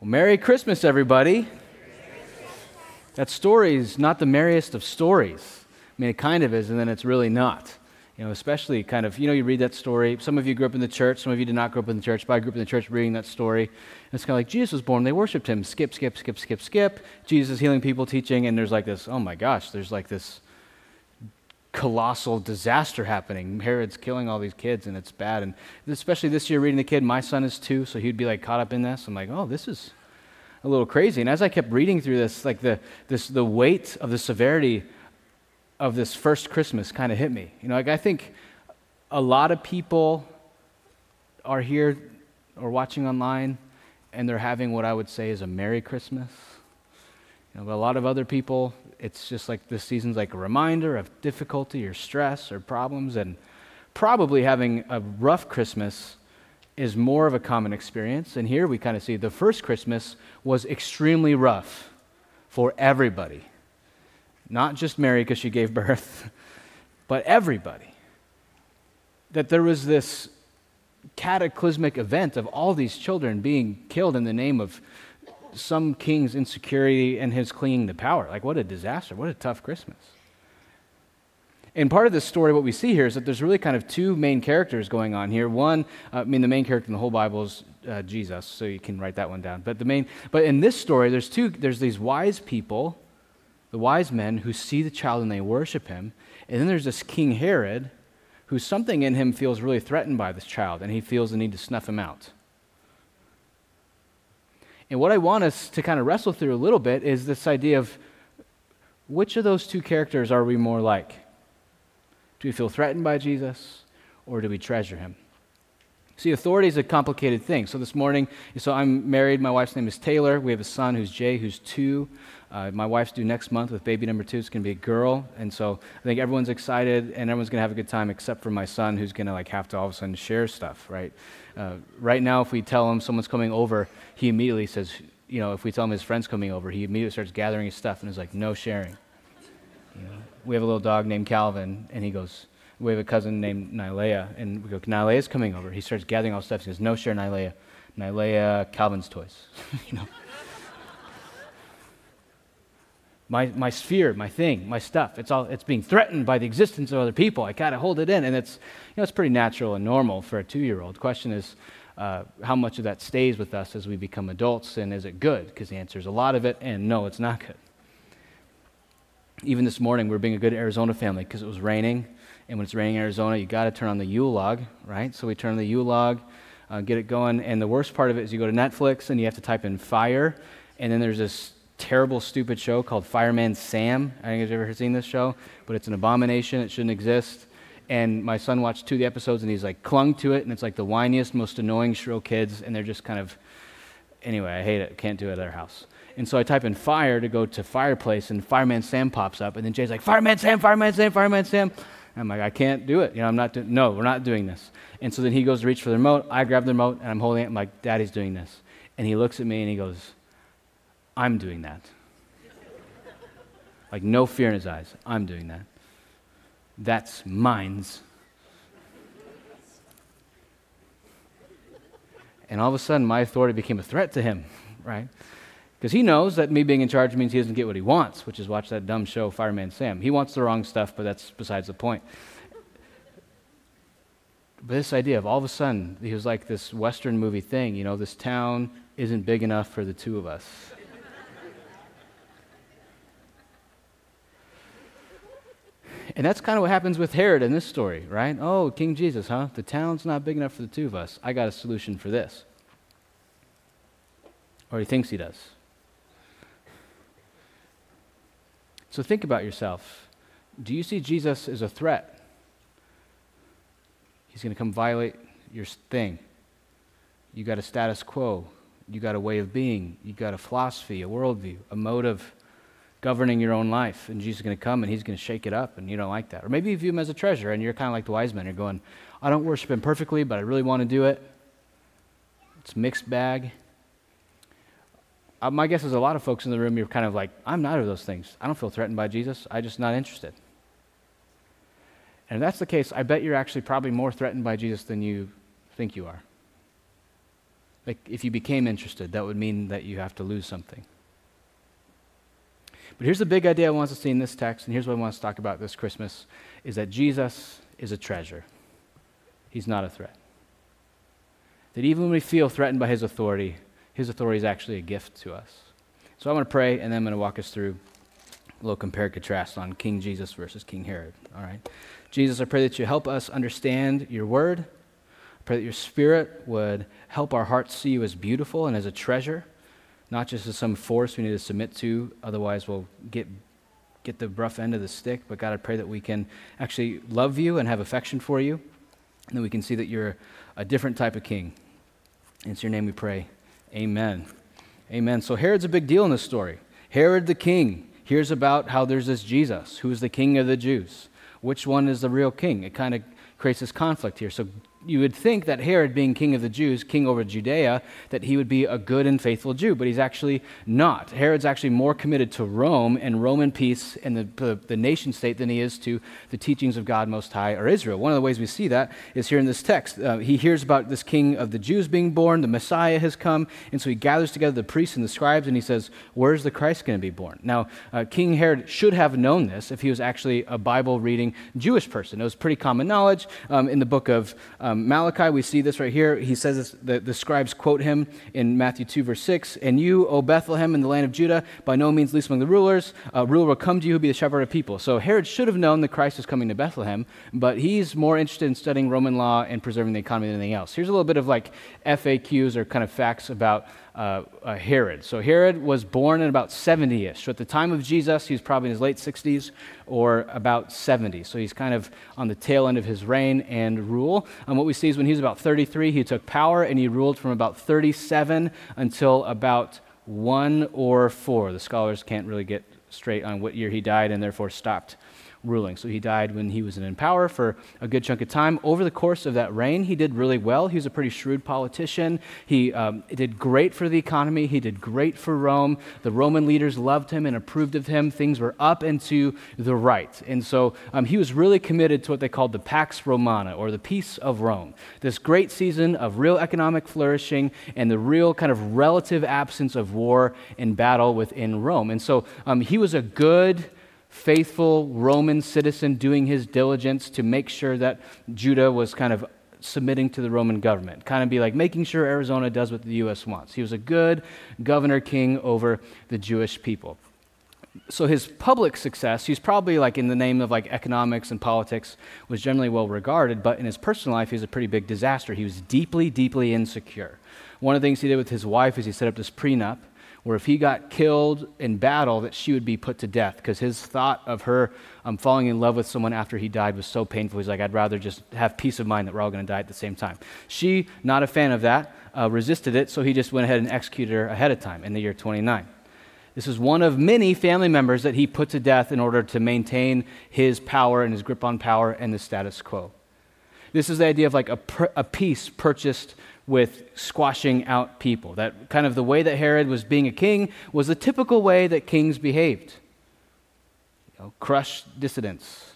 Well, Merry Christmas, everybody. That story is not the merriest of stories. I mean, it kind of is, and then it's really not. You know, especially kind of, you know, you read that story. Some of you grew up in the church. Some of you did not grow up in the church, but I grew up in the church reading that story. And it's kind of like Jesus was born. They worshiped him. Skip, skip, skip, skip, skip. Jesus is healing people, teaching, and there's like this, oh my gosh, there's like this colossal disaster happening. Herod's killing all these kids, and it's bad. And especially this year, reading the kid, my son is 2, so he'd be like caught up in this. I'm like, oh, this is a little crazy. And as I kept reading through this, like the weight of the severity of this first Christmas kind of hit me. You know, like I think a lot of people are here or watching online, and they're having what I would say is a Merry Christmas. You know, but a lot of other people, it's just like this season's like a reminder of difficulty or stress or problems, and probably having a rough Christmas is more of a common experience. And here we kind of see the first Christmas was extremely rough for everybody. Not just Mary because she gave birth, but everybody. That there was this cataclysmic event of all these children being killed in the name of some king's insecurity and his clinging to power. Like, what a disaster. What a tough Christmas. And part of this story, what we see here is that there's really kind of two main characters going on here. One, the main character in the whole Bible is Jesus, so you can write that one down. But in this story, there's these wise people, the wise men who see the child and they worship him. And then there's this King Herod who something in him feels really threatened by this child, and he feels the need to snuff him out. And what I want us to kind of wrestle through a little bit is this idea of which of those two characters are we more like? Do we feel threatened by Jesus, or do we treasure him? See, authority is a complicated thing. So this morning, I'm married. My wife's name is Taylor. We have a son who's Jay, who's 2. My wife's due next month with baby number 2. It's going to be a girl. And so I think everyone's excited, and everyone's going to have a good time except for my son, who's going to like have to all of a sudden share stuff, right? Right now, if we tell him someone's coming over, he immediately says, you know, if we tell him his friend's coming over, he immediately starts gathering his stuff and is like, no sharing. You know, we have a little dog named Calvin, and he goes, we have a cousin named Nylea, and we go, Nylea's coming over. He starts gathering all stuff. He goes, no share Nylea. Nylea, Calvin's toys, you know. My sphere, my thing, my stuff, it's being threatened by the existence of other people. I gotta hold it in. And it's, you know, it's pretty natural and normal for a 2-year-old. The question is how much of that stays with us as we become adults, and is it good? Because the answer is a lot of it, and no, it's not good. Even this morning, we were being a good Arizona family because it was raining, and when it's raining in Arizona, you gotta turn on the Yule log, right? So we turn on the Yule log, get it going, and the worst part of it is you go to Netflix and you have to type in fire, and then there's this terrible, stupid show called Fireman Sam. I don't know if you've ever seen this show, but it's an abomination. It shouldn't exist. And my son watched 2 of the episodes, and he's like clung to it, and it's like the whiniest, most annoying, shrill kids, and they're just kind of, anyway, I hate it. Can't do it at their house. And so I type in fire to go to fireplace, and Fireman Sam pops up, and then Jay's like, Fireman Sam, Fireman Sam, Fireman Sam. And I'm like, I can't do it. You know, we're not doing this. And so then he goes to reach for the remote. I grab the remote, and I'm holding it. I'm like, Daddy's doing this. And he looks at me, and he goes, I'm doing that. Like no fear in his eyes. I'm doing that. That's mine's. And all of a sudden, my authority became a threat to him, right? Because he knows that me being in charge means he doesn't get what he wants, which is watch that dumb show, Fireman Sam. He wants the wrong stuff, but that's besides the point. But this idea of all of a sudden, he was like this Western movie thing, you know, this town isn't big enough for the 2 of us. And that's kind of what happens with Herod in this story, right? Oh, King Jesus, huh? The town's not big enough for the 2 of us. I got a solution for this. Or he thinks he does. So think about yourself. Do you see Jesus as a threat? He's going to come violate your thing. You got a status quo. You got a way of being. You got a philosophy, a worldview, a mode of governing your own life. And Jesus is going to come, and he's going to shake it up, and you don't like that. Or maybe you view him as a treasure, and you're kind of like the wise men. You're going, I don't worship him perfectly, but I really want to do it. It's a mixed bag. My guess is a lot of folks in the room, you're kind of like, I'm neither of those things. I don't feel threatened by Jesus. I'm just not interested. And if that's the case, I bet you're actually probably more threatened by Jesus than you think you are. Like, if you became interested, that would mean that you have to lose something. But here's the big idea I want us to see in this text, and here's what I want us to talk about this Christmas, is that Jesus is a treasure. He's not a threat. That even when we feel threatened by his authority is actually a gift to us. So I'm going to pray, and then I'm going to walk us through a little compare and contrast on King Jesus versus King Herod, all right? Jesus, I pray that you help us understand your word. I pray that your spirit would help our hearts see you as beautiful and as a treasure, not just as some force we need to submit to, otherwise we'll get the rough end of the stick. But God, I pray that we can actually love you and have affection for you, and that we can see that you're a different type of king. And it's your name we pray, amen. Amen. So Herod's a big deal in this story. Herod the king hears about how there's this Jesus, who is the king of the Jews. Which one is the real king? It kind of creates this conflict here. So you would think that Herod, being king of the Jews, king over Judea, that he would be a good and faithful Jew, but he's actually not. Herod's actually more committed to Rome and Roman peace and the nation state than he is to the teachings of God Most High or Israel. One of the ways we see that is here in this text. He hears about this king of the Jews being born, the Messiah has come, and so he gathers together the priests and the scribes, and he says, where's the Christ going to be born? Now, King Herod should have known this if he was actually a Bible-reading Jewish person. It was pretty common knowledge in the book of Malachi, we see this right here. He says this, the scribes quote him in Matthew 2, verse 6, and you, O Bethlehem, in the land of Judah, by no means least among the rulers, a ruler will come to you who will be the shepherd of people. So Herod should have known that Christ was coming to Bethlehem, but he's more interested in studying Roman law and preserving the economy than anything else. Here's a little bit of like FAQs or kind of facts about Herod. So Herod was born in about 70-ish. So at the time of Jesus, he's probably in his late 60s or about 70. So he's kind of on the tail end of his reign and rule. And what we see is when he was about 33, he took power and he ruled from about 37 until about 1 or 4. The scholars can't really get straight on what year he died and therefore stopped ruling. So he died when he was in power for a good chunk of time. Over the course of that reign, he did really well. He was a pretty shrewd politician. He did great for the economy. He did great for Rome. The Roman leaders loved him and approved of him. Things were up and to the right. And so he was really committed to what they called the Pax Romana, or the peace of Rome. This great season of real economic flourishing and the real kind of relative absence of war and battle within Rome. And so he was a good, faithful Roman citizen doing his diligence to make sure that Judah was kind of submitting to the Roman government, kind of be like making sure Arizona does what the U.S. wants. He was a good governor king over the Jewish people. So his public success, he's probably like in the name of like economics and politics, was generally well regarded, but in his personal life, he was a pretty big disaster. He was deeply, deeply insecure. One of the things he did with his wife is he set up this prenup where if he got killed in battle, that she would be put to death, because his thought of her falling in love with someone after he died was so painful. He's like, I'd rather just have peace of mind that we're all going to die at the same time. She, not a fan of that, resisted it, so he just went ahead and executed her ahead of time in the year 29. This is one of many family members that he put to death in order to maintain his power and his grip on power and the status quo. This is the idea of like a peace purchased with squashing out people. That kind of the way that Herod was being a king was the typical way that kings behaved. You know, crush dissidents.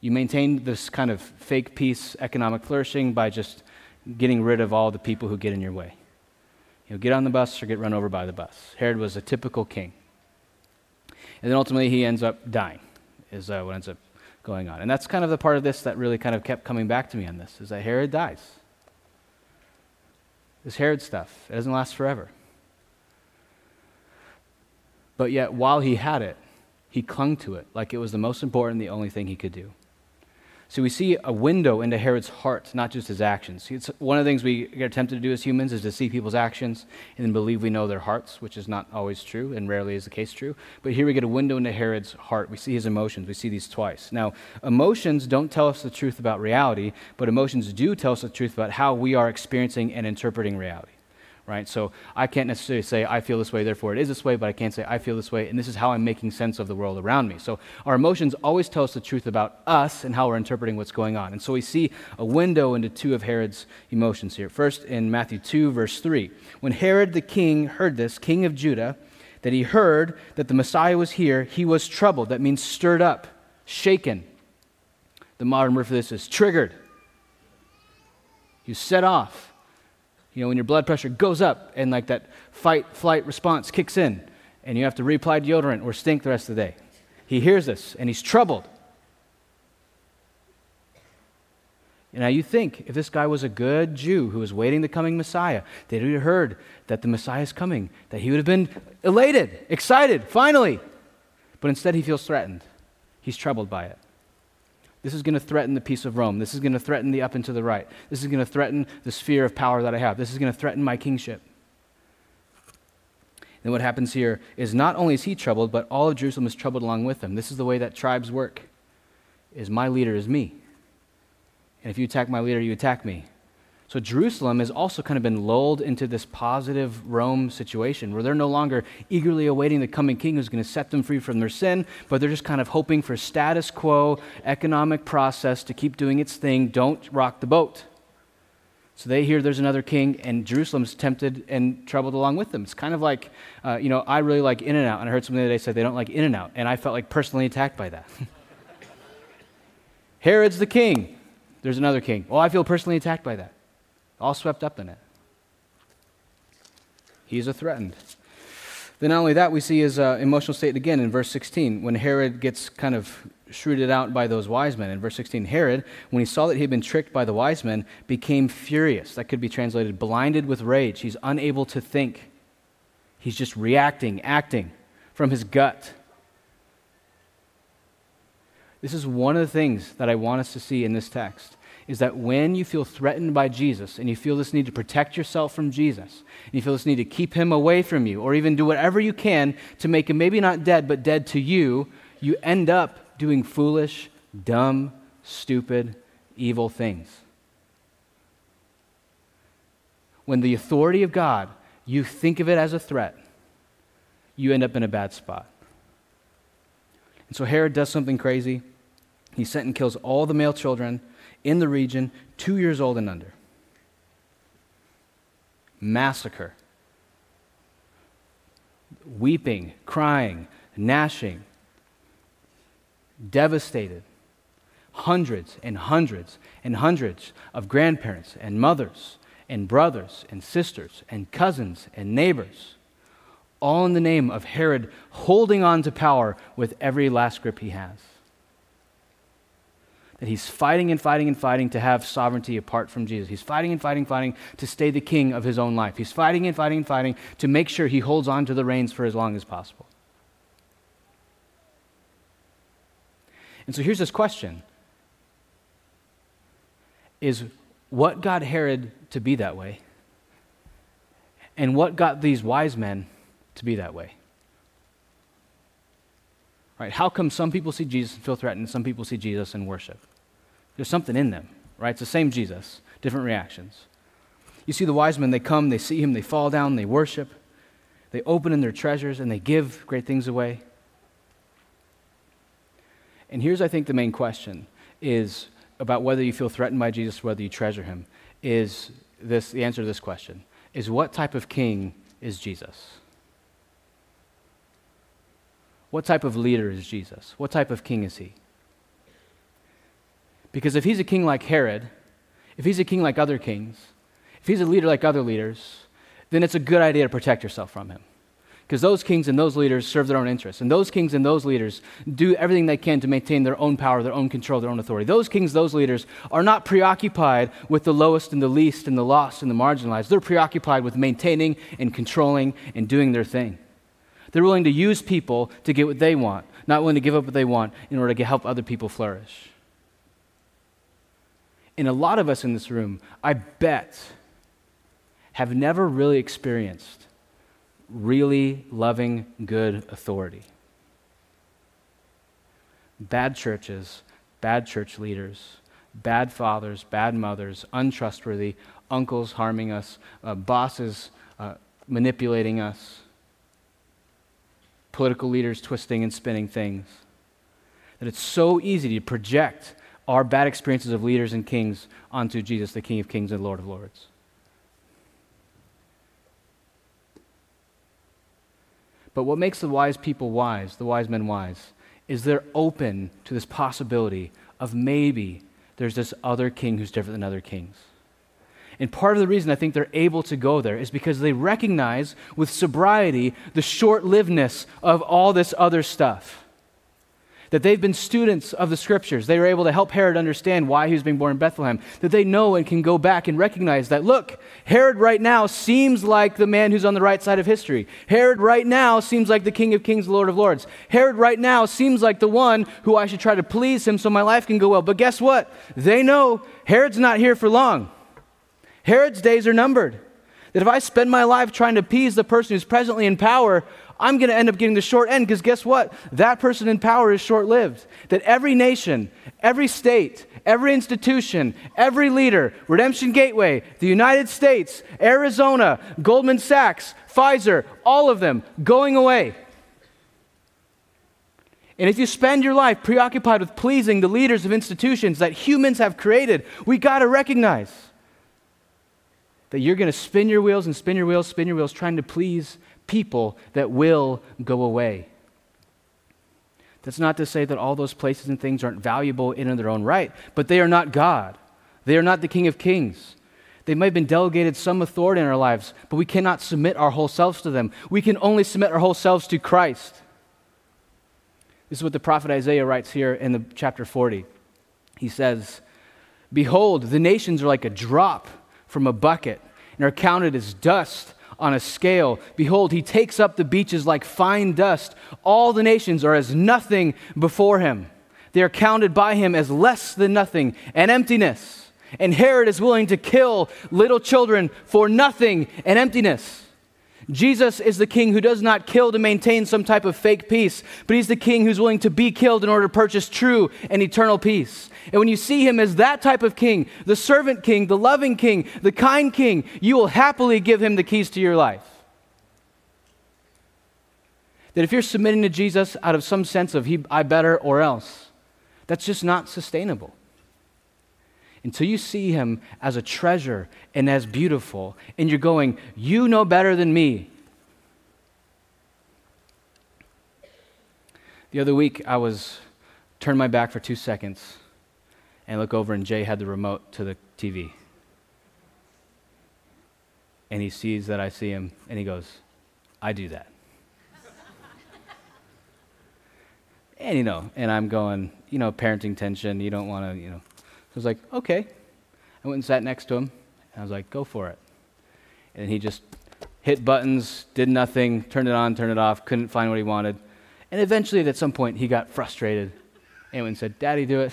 You maintain this kind of fake peace, economic flourishing by just getting rid of all the people who get in your way. You know, get on the bus or get run over by the bus. Herod was a typical king. And then ultimately he ends up dying, is what ends up going on. And that's kind of the part of this that really kind of kept coming back to me on this, is that Herod dies. This Herod stuff, it doesn't last forever. But yet, while he had it, he clung to it like it was the most important, the only thing he could do. So we see a window into Herod's heart, not just his actions. It's one of the things we get tempted to do as humans is to see people's actions and then believe we know their hearts, which is not always true and rarely is the case true. But here we get a window into Herod's heart. We see his emotions. We see these twice. Now, emotions don't tell us the truth about reality, but emotions do tell us the truth about how we are experiencing and interpreting reality, right? So I can't necessarily say I feel this way, therefore it is this way, but I can't say I feel this way, and this is how I'm making sense of the world around me. So our emotions always tell us the truth about us and how we're interpreting what's going on. And so we see a window into two of Herod's emotions here. First, in Matthew 2, verse 3, when Herod the king heard this, king of Judah, that he heard that the Messiah was here, he was troubled. That means stirred up, shaken. The modern word for this is triggered. He was set off. You know, when your blood pressure goes up and like that fight, flight response kicks in and you have to reapply deodorant or stink the rest of the day. He hears this and he's troubled. And now you think, if this guy was a good Jew who was waiting the coming Messiah, they would have heard that the Messiah is coming, that he would have been elated, excited, finally. But instead he feels threatened. He's troubled by it. This is going to threaten the peace of Rome. This is going to threaten the up and to the right. This is going to threaten the sphere of power that I have. This is going to threaten my kingship. And what happens here is not only is he troubled, but all of Jerusalem is troubled along with him. This is the way that tribes work, is my leader is me. And if you attack my leader, you attack me. So Jerusalem has also kind of been lulled into this positive Rome situation where they're no longer eagerly awaiting the coming king who's going to set them free from their sin, but they're just kind of hoping for status quo, economic process to keep doing its thing. Don't rock the boat. So they hear there's another king, and Jerusalem's tempted and troubled along with them. It's kind of like, I really like In-N-Out, and I heard someone the other day say they don't like In-N-Out, and I felt like personally attacked by that. Herod's the king. There's another king. Well, I feel personally attacked by that. All swept up in it. He's a threatened. Then not only that, we see his emotional state again in verse 16, when Herod gets kind of shrewded out by those wise men. In verse 16, Herod, when he saw that he had been tricked by the wise men, became furious. That could be translated blinded with rage. He's unable to think. He's just reacting, acting from his gut. This is one of the things that I want us to see in this text, is that when you feel threatened by Jesus and you feel this need to protect yourself from Jesus, and you feel this need to keep him away from you or even do whatever you can to make him maybe not dead but dead to you, you end up doing foolish, dumb, stupid, evil things. When the authority of God, you think of it as a threat, you end up in a bad spot. And so Herod does something crazy. He sent and kills all the male children in the region, 2 years old and under. Massacre. Weeping, crying, gnashing. Devastated. Hundreds and hundreds and hundreds of grandparents and mothers and brothers and sisters and cousins and neighbors, all in the name of Herod holding on to power with every last grip he has. That he's fighting and fighting and fighting to have sovereignty apart from Jesus. He's fighting and fighting and fighting to stay the king of his own life. He's fighting and fighting and fighting to make sure he holds on to the reins for as long as possible. And so here's this question. Is what got Herod to be that way? And what got these wise men to be that way? Right? How come some people see Jesus and feel threatened, and some people see Jesus and worship? There's something in them, right? It's the same Jesus, different reactions. You see the wise men, they come, they see him, they fall down, they worship, they open in their treasures, and they give great things away. And here's, I think, the main question is about whether you feel threatened by Jesus, whether you treasure him, is this the answer to this question, is what type of king is Jesus? What type of leader is Jesus? What type of king is he? Because if he's a king like Herod, if he's a king like other kings, if he's a leader like other leaders, then it's a good idea to protect yourself from him. Because those kings and those leaders serve their own interests. And those kings and those leaders do everything they can to maintain their own power, their own control, their own authority. Those kings, those leaders are not preoccupied with the lowest and the least and the lost and the marginalized. They're preoccupied with maintaining and controlling and doing their thing. They're willing to use people to get what they want, not willing to give up what they want in order to help other people flourish. And a lot of us in this room, I bet, have never really experienced really loving, good authority. Bad churches, bad church leaders, bad fathers, bad mothers, untrustworthy, uncles harming us, bosses manipulating us, political leaders twisting and spinning things, that it's so easy to project our bad experiences of leaders and kings onto Jesus, the King of Kings and Lord of Lords. But what makes the wise people wise, the wise men wise, is they're open to this possibility of maybe there's this other king who's different than other kings. And part of the reason I think they're able to go there is because they recognize with sobriety the short-livedness of all this other stuff. That they've been students of the scriptures. They were able to help Herod understand why he was being born in Bethlehem. That they know and can go back and recognize that, look, Herod right now seems like the man who's on the right side of history. Herod right now seems like the King of Kings, Lord of Lords. Herod right now seems like the one who I should try to please him so my life can go well. But guess what? They know Herod's not here for long. Herod's days are numbered. That if I spend my life trying to appease the person who's presently in power, I'm going to end up getting the short end, because guess what? That person in power is short-lived. That every nation, every state, every institution, every leader, Redemption Gateway, the United States, Arizona, Goldman Sachs, Pfizer, all of them going away. And if you spend your life preoccupied with pleasing the leaders of institutions that humans have created, we got to recognize that you're going to spin your wheels and spin your wheels trying to please people that will go away. That's not to say that all those places and things aren't valuable in and of their own right, but they are not God. They are not the King of Kings. They may have been delegated some authority in our lives, but we cannot submit our whole selves to them. We can only submit our whole selves to Christ. This is what the prophet Isaiah writes here in the chapter 40. He says, "Behold, the nations are like a drop from a bucket and are counted as dust on a scale. Behold, he takes up the beaches like fine dust. All the nations are as nothing before him. They are counted by him as less than nothing, an emptiness. And Herod is willing to kill little children for nothing, an emptiness." Jesus is the king who does not kill to maintain some type of fake peace, but he's the king who's willing to be killed in order to purchase true and eternal peace. And when you see him as that type of king, the servant king, the loving king, the kind king, you will happily give him the keys to your life. That if you're submitting to Jesus out of some sense of I better or else, that's just not sustainable. Until you see him as a treasure and as beautiful, and you're going, you know better than me. The other week, I turned my back for 2 seconds and look over, and Jay had the remote to the TV. And he sees that I see him, and he goes, I do that. And I'm going, parenting tension, you don't want to, I was like, okay. I went and sat next to him, and I was like, go for it. And he just hit buttons, did nothing, turned it on, turned it off, couldn't find what he wanted. And eventually, at some point, he got frustrated and went and said, Daddy, do it.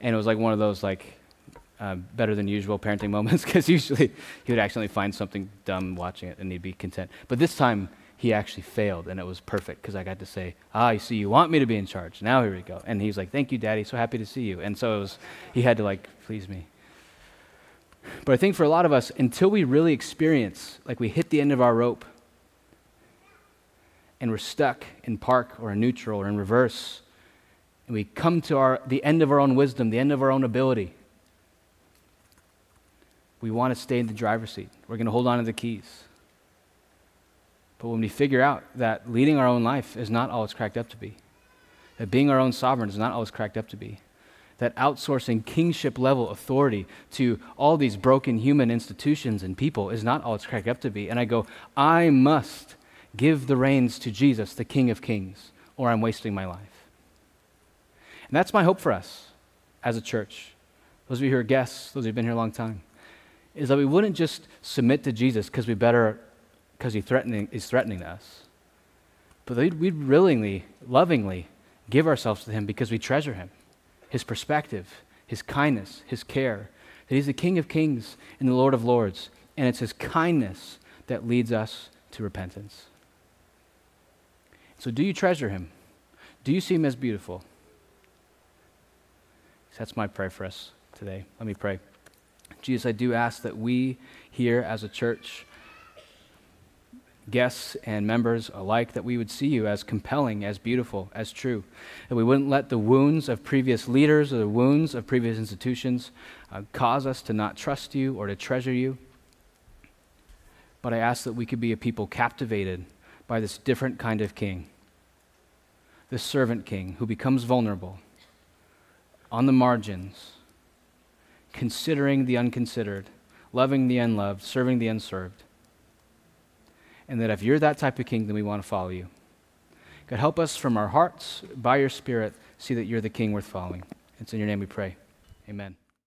And it was like one of those better than usual parenting moments, because usually he would accidentally find something dumb watching it and he'd be content. But this time, he actually failed, and it was perfect because I got to say, you see, you want me to be in charge. Now here we go. And he's like, thank you, Daddy. So happy to see you. And so he had to please me. But I think for a lot of us, until we really experience, we hit the end of our rope and we're stuck in park or in neutral or in reverse, and we come to the end of our own wisdom, the end of our own ability, we want to stay in the driver's seat. We're going to hold on to the keys. But when we figure out that leading our own life is not all it's cracked up to be, that being our own sovereign is not all it's cracked up to be, that outsourcing kingship-level authority to all these broken human institutions and people is not all it's cracked up to be, and I go, I must give the reins to Jesus, the King of Kings, or I'm wasting my life. And that's my hope for us as a church. Those of you who are guests, those who've been here a long time, is that we wouldn't just submit to Jesus because he's threatening us, but we'd willingly, lovingly give ourselves to him because we treasure him, his perspective, his kindness, his care, that he's the King of Kings and the Lord of Lords, and it's his kindness that leads us to repentance. So do you treasure him? Do you see him as beautiful? That's my prayer for us today. Let me pray. Jesus, I do ask that we here as a church, guests and members alike, that we would see you as compelling, as beautiful, as true, that we wouldn't let the wounds of previous leaders or the wounds of previous institutions cause us to not trust you or to treasure you. But I ask that we could be a people captivated by this different kind of king, this servant king who becomes vulnerable on the margins considering the unconsidered, loving the unloved, serving the unserved. And that if you're that type of king, then we want to follow you. God, help us from our hearts, by your Spirit, see that you're the king worth following. It's in your name we pray. Amen.